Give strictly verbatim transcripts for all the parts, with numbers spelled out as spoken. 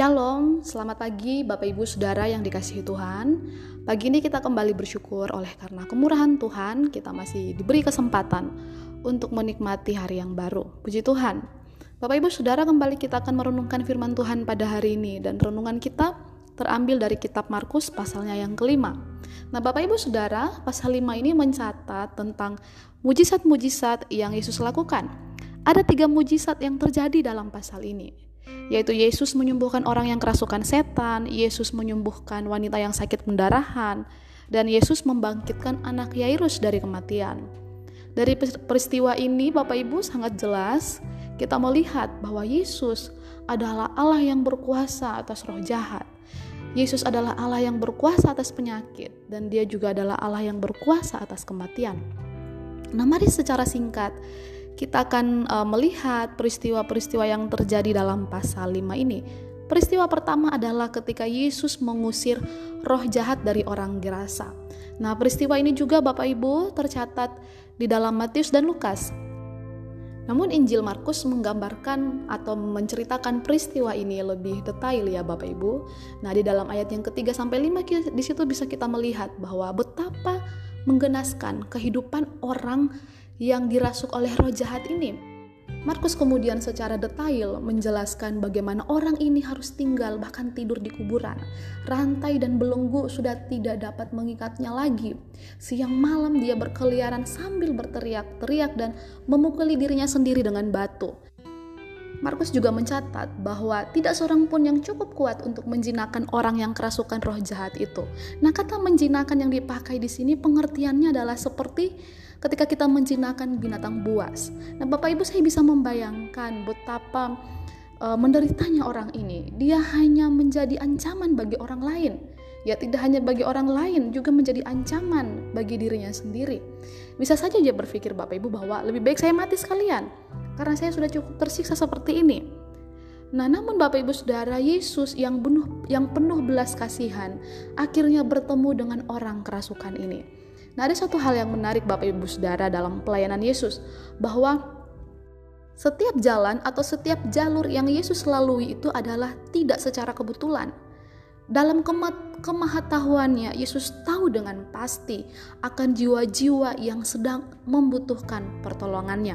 Shalom, selamat pagi Bapak Ibu Saudara yang dikasihi Tuhan. Pagi ini kita kembali bersyukur oleh karena kemurahan Tuhan, kita masih diberi kesempatan untuk menikmati hari yang baru. Puji Tuhan. Bapak Ibu Saudara, kembali kita akan merenungkan firman Tuhan pada hari ini, dan renungan kita terambil dari kitab Markus pasalnya yang kelima. Nah Bapak Ibu Saudara, pasal lima ini mencatat tentang mujizat-mujizat yang Yesus lakukan. Ada tiga mujizat yang terjadi dalam pasal ini, yaitu Yesus menyembuhkan orang yang kerasukan setan, Yesus menyembuhkan wanita yang sakit pendarahan, dan Yesus membangkitkan anak Yairus dari kematian. Dari peristiwa ini Bapak Ibu sangat jelas kita melihat bahwa Yesus adalah Allah yang berkuasa atas roh jahat. Yesus adalah Allah yang berkuasa atas penyakit, dan dia juga adalah Allah yang berkuasa atas kematian. Nah mari secara singkat kita akan uh, melihat peristiwa-peristiwa yang terjadi dalam pasal lima ini. Peristiwa pertama adalah ketika Yesus mengusir roh jahat dari orang Gerasa. Nah, peristiwa ini juga Bapak Ibu tercatat di dalam Matius dan Lukas. Namun Injil Markus menggambarkan atau menceritakan peristiwa ini lebih detail ya Bapak Ibu. Nah, di dalam ayat yang ketiga sampai lima di situ bisa kita melihat bahwa betapa menggenaskan kehidupan orang yang dirasuk oleh roh jahat ini. Markus kemudian secara detail menjelaskan bagaimana orang ini harus tinggal bahkan tidur di kuburan. Rantai dan belenggu sudah tidak dapat mengikatnya lagi. Siang malam dia berkeliaran sambil berteriak-teriak dan memukuli dirinya sendiri dengan batu. Markus juga mencatat bahwa tidak seorang pun yang cukup kuat untuk menjinakkan orang yang kerasukan roh jahat itu. Nah, kata menjinakkan yang dipakai di sini pengertiannya adalah seperti ketika kita menjinakkan binatang buas. Nah Bapak Ibu, saya bisa membayangkan betapa e, menderitanya orang ini. Dia hanya menjadi ancaman bagi orang lain. Ya tidak hanya bagi orang lain, juga menjadi ancaman bagi dirinya sendiri. Bisa saja dia berpikir Bapak Ibu bahwa lebih baik saya mati sekalian, karena saya sudah cukup tersiksa seperti ini. Nah namun Bapak Ibu Saudara, Yesus yang penuh, yang penuh belas kasihan akhirnya bertemu dengan orang kerasukan ini. Nah ada satu hal yang menarik Bapak Ibu Saudara dalam pelayanan Yesus, bahwa setiap jalan atau setiap jalur yang Yesus lalui itu adalah tidak secara kebetulan. Dalam kemat, kemahatahuannya Yesus tahu dengan pasti akan jiwa-jiwa yang sedang membutuhkan pertolongannya.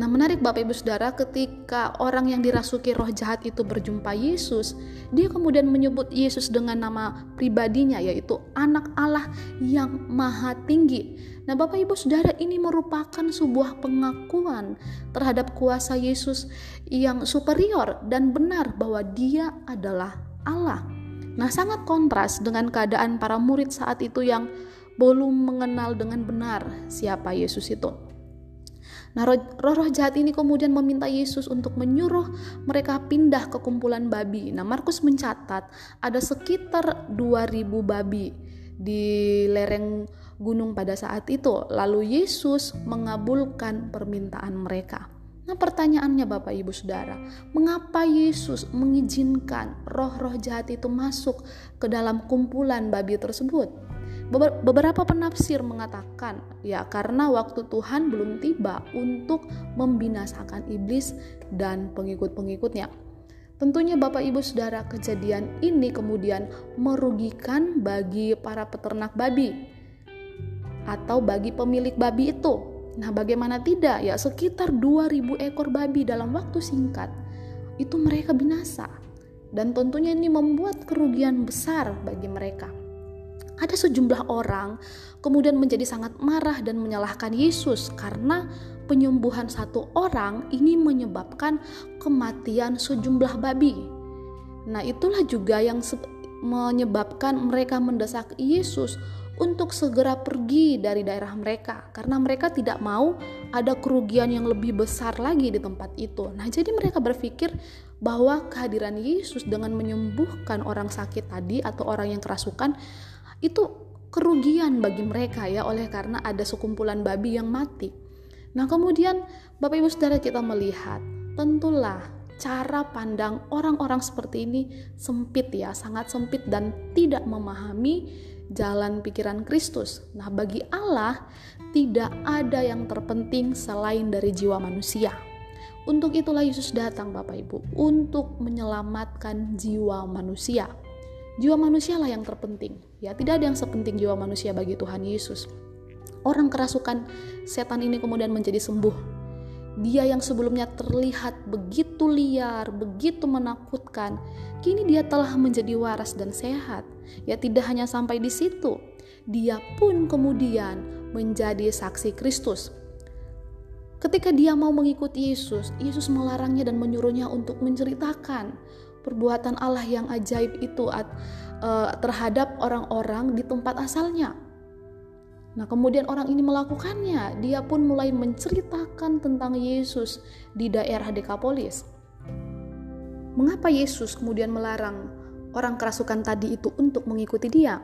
Nah menarik Bapak Ibu Saudara, ketika orang yang dirasuki roh jahat itu berjumpa Yesus, dia kemudian menyebut Yesus dengan nama pribadinya, yaitu Anak Allah yang Maha Tinggi. Nah Bapak Ibu Saudara, ini merupakan sebuah pengakuan terhadap kuasa Yesus yang superior dan benar bahwa dia adalah Allah. Nah sangat kontras dengan keadaan para murid saat itu yang belum mengenal dengan benar siapa Yesus itu. Nah, roh-roh jahat ini kemudian meminta Yesus untuk menyuruh mereka pindah ke kumpulan babi. Nah, Markus mencatat ada sekitar dua ribu babi di lereng gunung pada saat itu. Lalu Yesus mengabulkan permintaan mereka. Nah, pertanyaannya Bapak Ibu Saudara, mengapa Yesus mengizinkan roh-roh jahat itu masuk ke dalam kumpulan babi tersebut? Beberapa penafsir mengatakan, ya karena waktu Tuhan belum tiba untuk membinasakan iblis dan pengikut-pengikutnya. Tentunya Bapak Ibu Saudara, kejadian ini kemudian merugikan bagi para peternak babi atau bagi pemilik babi itu. Nah bagaimana tidak, ya sekitar dua ribu ekor babi dalam waktu singkat itu mereka binasa. Dan tentunya ini membuat kerugian besar bagi mereka. Ada sejumlah orang kemudian menjadi sangat marah dan menyalahkan Yesus karena penyembuhan satu orang ini menyebabkan kematian sejumlah babi. Nah itulah juga yang se- menyebabkan mereka mendesak Yesus untuk segera pergi dari daerah mereka, karena mereka tidak mau ada kerugian yang lebih besar lagi di tempat itu. Nah jadi mereka berpikir bahwa kehadiran Yesus dengan menyembuhkan orang sakit tadi atau orang yang kerasukan itu kerugian bagi mereka ya, oleh karena ada sekumpulan babi yang mati. Nah kemudian Bapak Ibu Saudara, kita melihat tentulah cara pandang orang-orang seperti ini sempit ya, sangat sempit dan tidak memahami jalan pikiran Kristus. Nah bagi Allah tidak ada yang terpenting selain dari jiwa manusia. Untuk itulah Yesus datang, Bapak Ibu, untuk menyelamatkan jiwa manusia. Jiwa manusialah yang terpenting. Ya, tidak ada yang sepenting jiwa manusia bagi Tuhan Yesus. Orang kerasukan setan ini kemudian menjadi sembuh. Dia yang sebelumnya terlihat begitu liar, begitu menakutkan, kini dia telah menjadi waras dan sehat. Ya, tidak hanya sampai di situ, dia pun kemudian menjadi saksi Kristus. Ketika dia mau mengikuti Yesus, Yesus melarangnya dan menyuruhnya untuk menceritakan perbuatan Allah yang ajaib itu terhadap orang-orang di tempat asalnya. Nah, kemudian orang ini melakukannya. Dia pun mulai menceritakan tentang Yesus di daerah Dekapolis. Mengapa Yesus kemudian melarang orang kerasukan tadi itu untuk mengikuti dia?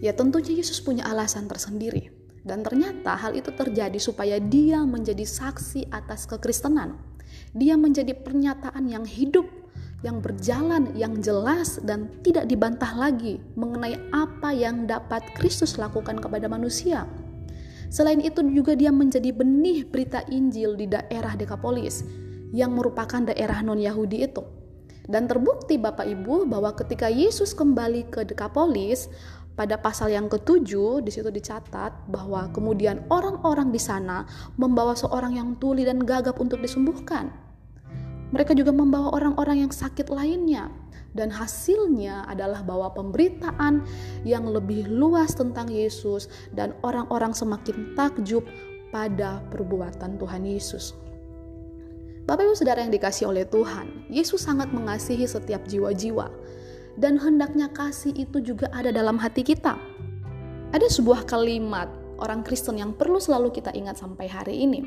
Ya, tentunya Yesus punya alasan tersendiri. Dan ternyata hal itu terjadi supaya dia menjadi saksi atas kekristenan. Dia menjadi pernyataan yang hidup, yang berjalan, yang jelas dan tidak dibantah lagi mengenai apa yang dapat Kristus lakukan kepada manusia. Selain itu juga dia menjadi benih berita Injil di daerah Dekapolis yang merupakan daerah non-Yahudi itu. Dan terbukti Bapak Ibu bahwa ketika Yesus kembali ke Dekapolis pada pasal yang ketujuh, di situ dicatat bahwa kemudian orang-orang di sana membawa seorang yang tuli dan gagap untuk disembuhkan. Mereka juga membawa orang-orang yang sakit lainnya. Dan hasilnya adalah bahwa pemberitaan yang lebih luas tentang Yesus dan orang-orang semakin takjub pada perbuatan Tuhan Yesus. Bapak Ibu Saudara yang dikasihi oleh Tuhan, Yesus sangat mengasihi setiap jiwa-jiwa. Dan hendaknya kasih itu juga ada dalam hati kita. Ada sebuah kalimat orang Kristen yang perlu selalu kita ingat sampai hari ini,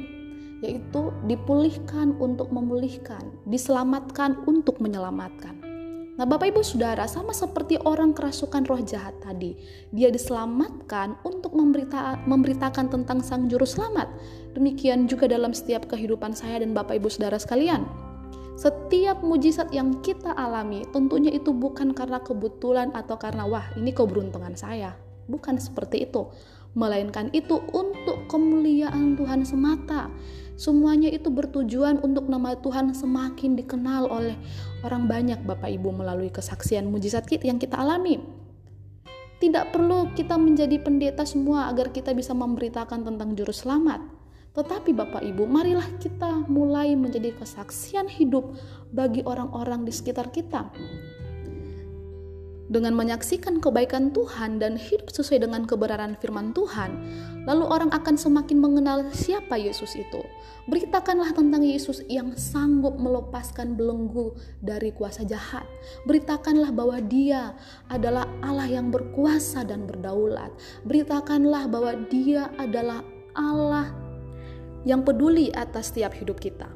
yaitu dipulihkan untuk memulihkan, diselamatkan untuk menyelamatkan. Nah, Bapak Ibu Saudara, sama seperti orang kerasukan roh jahat tadi, dia diselamatkan untuk memberita, memberitakan tentang Sang Juru Selamat. Demikian juga dalam setiap kehidupan saya dan Bapak Ibu Saudara sekalian. Setiap mujizat yang kita alami, tentunya itu bukan karena kebetulan atau karena wah, ini keberuntungan saya. Bukan seperti itu. Melainkan itu untuk kemuliaan Tuhan semata. Semuanya itu bertujuan untuk nama Tuhan semakin dikenal oleh orang banyak Bapak Ibu melalui kesaksian mujizat yang kita alami. Tidak perlu kita menjadi pendeta semua agar kita bisa memberitakan tentang juru selamat. Tetapi Bapak Ibu, marilah kita mulai menjadi kesaksian hidup bagi orang-orang di sekitar kita. Dengan menyaksikan kebaikan Tuhan dan hidup sesuai dengan kebenaran firman Tuhan, lalu orang akan semakin mengenal siapa Yesus itu. Beritakanlah tentang Yesus yang sanggup melepaskan belenggu dari kuasa jahat. Beritakanlah bahwa Dia adalah Allah yang berkuasa dan berdaulat. Beritakanlah bahwa Dia adalah Allah yang peduli atas setiap hidup kita.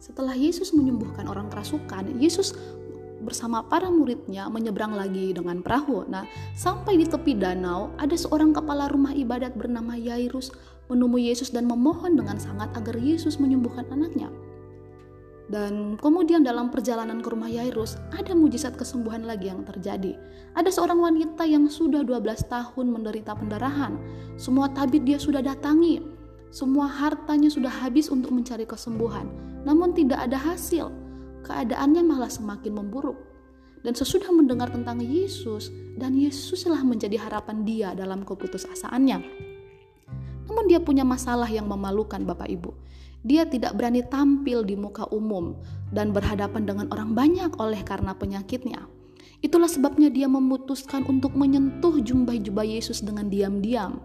Setelah Yesus menyembuhkan orang kerasukan, Yesus bersama para muridnya menyeberang lagi dengan perahu. Nah, sampai di tepi danau, ada seorang kepala rumah ibadat bernama Yairus menemui Yesus dan memohon dengan sangat agar Yesus menyembuhkan anaknya. Dan kemudian dalam perjalanan ke rumah Yairus, ada mujizat kesembuhan lagi yang terjadi. Ada seorang wanita yang sudah dua belas tahun menderita pendarahan. Semua tabib dia sudah datangi. Semua hartanya sudah habis untuk mencari kesembuhan. Namun tidak ada hasil. Keadaannya malah semakin memburuk. Dan sesudah mendengar tentang Yesus, dan Yesuslah menjadi harapan dia dalam keputusasaannya. Namun dia punya masalah yang memalukan Bapak Ibu. Dia tidak berani tampil di muka umum dan berhadapan dengan orang banyak oleh karena penyakitnya. Itulah sebabnya dia memutuskan untuk menyentuh jubah-jubah Yesus dengan diam-diam.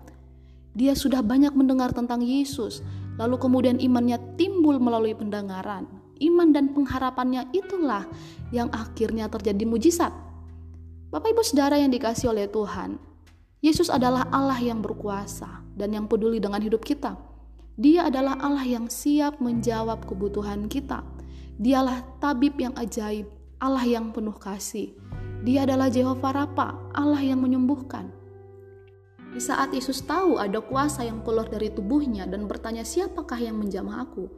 Dia sudah banyak mendengar tentang Yesus, lalu kemudian imannya timbul melalui pendengaran. Iman dan pengharapannya itulah yang akhirnya terjadi mujizat. Bapak Ibu Saudara yang dikasihi oleh Tuhan, Yesus adalah Allah yang berkuasa dan yang peduli dengan hidup kita. Dia adalah Allah yang siap menjawab kebutuhan kita. Dialah tabib yang ajaib, Allah yang penuh kasih. Dia adalah Jehovah Rapha, Allah yang menyembuhkan. Di saat Yesus tahu ada kuasa yang keluar dari tubuhnya dan bertanya, siapakah yang menjamah aku?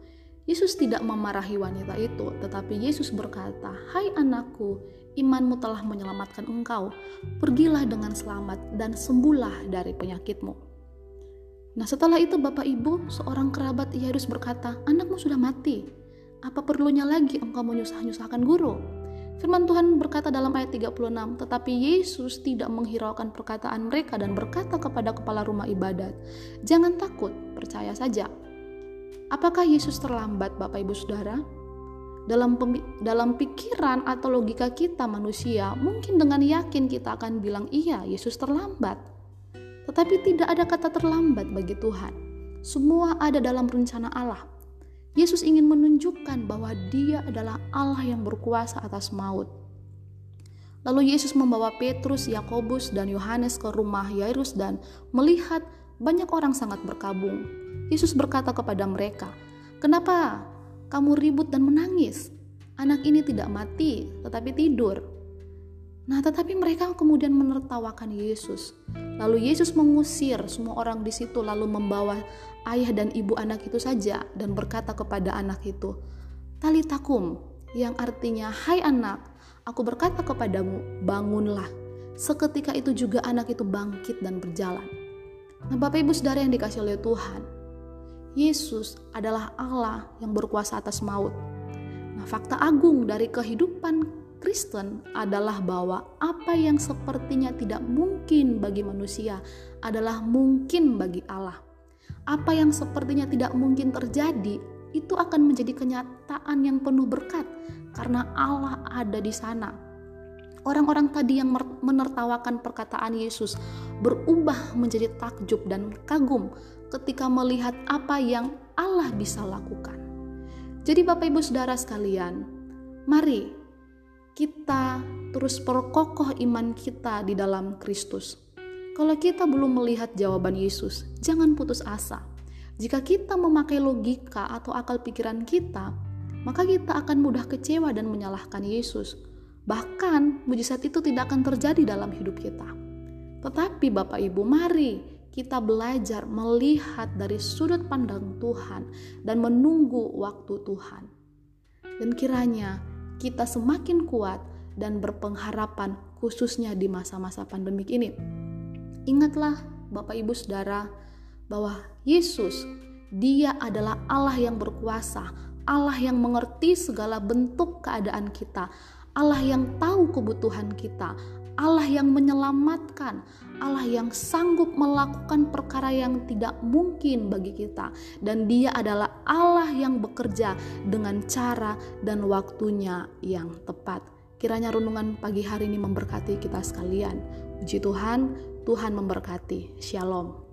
Yesus tidak memarahi wanita itu, tetapi Yesus berkata, "Hai anakku, imanmu telah menyelamatkan engkau. Pergilah dengan selamat dan sembuhlah dari penyakitmu." Nah, setelah itu bapak ibu seorang kerabat Yairus berkata, "Anakmu sudah mati. Apa perlunya lagi engkau menyusah-nyusahkan guru?" Firman Tuhan berkata dalam ayat tiga puluh enam, "Tetapi Yesus tidak menghiraukan perkataan mereka dan berkata kepada kepala rumah ibadat, 'Jangan takut, percaya saja.'" Apakah Yesus terlambat, Bapak Ibu Saudara? Dalam pemi- dalam pikiran atau logika kita manusia, mungkin dengan yakin kita akan bilang, iya, Yesus terlambat. Tetapi tidak ada kata terlambat bagi Tuhan. Semua ada dalam rencana Allah. Yesus ingin menunjukkan bahwa Dia adalah Allah yang berkuasa atas maut. Lalu Yesus membawa Petrus, Yakobus, dan Yohanes ke rumah Yairus dan melihat banyak orang sangat berkabung. Yesus berkata kepada mereka, "Kenapa kamu ribut dan menangis? Anak ini tidak mati, tetapi tidur." Nah, tetapi mereka kemudian menertawakan Yesus. Lalu Yesus mengusir semua orang di situ, lalu membawa ayah dan ibu anak itu saja, dan berkata kepada anak itu, "Talitakum," yang artinya, "Hai anak, aku berkata kepadamu, bangunlah." Seketika itu juga anak itu bangkit dan berjalan. Nah, Bapak Ibu Saudara yang dikasih oleh Tuhan, Yesus adalah Allah yang berkuasa atas maut. Nah, fakta agung dari kehidupan Kristen adalah bahwa apa yang sepertinya tidak mungkin bagi manusia adalah mungkin bagi Allah. Apa yang sepertinya tidak mungkin terjadi itu akan menjadi kenyataan yang penuh berkat karena Allah ada di sana. Orang-orang tadi yang menertawakan perkataan Yesus berubah menjadi takjub dan kagum ketika melihat apa yang Allah bisa lakukan. Jadi Bapak Ibu Saudara sekalian, mari kita terus perkokoh iman kita di dalam Kristus. Kalau kita belum melihat jawaban Yesus, jangan putus asa. Jika kita memakai logika atau akal pikiran kita, maka kita akan mudah kecewa dan menyalahkan Yesus. Bahkan mujizat itu tidak akan terjadi dalam hidup kita. Tetapi Bapak Ibu, mari kita belajar melihat dari sudut pandang Tuhan dan menunggu waktu Tuhan. Dan kiranya kita semakin kuat dan berpengharapan khususnya di masa-masa pandemik ini. Ingatlah Bapak Ibu Saudara bahwa Yesus, Dia adalah Allah yang berkuasa, Allah yang mengerti segala bentuk keadaan kita, Allah yang tahu kebutuhan kita, Allah yang menyelamatkan, Allah yang sanggup melakukan perkara yang tidak mungkin bagi kita, dan Dia adalah Allah yang bekerja dengan cara dan waktunya yang tepat. Kiranya renungan pagi hari ini memberkati kita sekalian. Puji Tuhan, Tuhan memberkati. Shalom.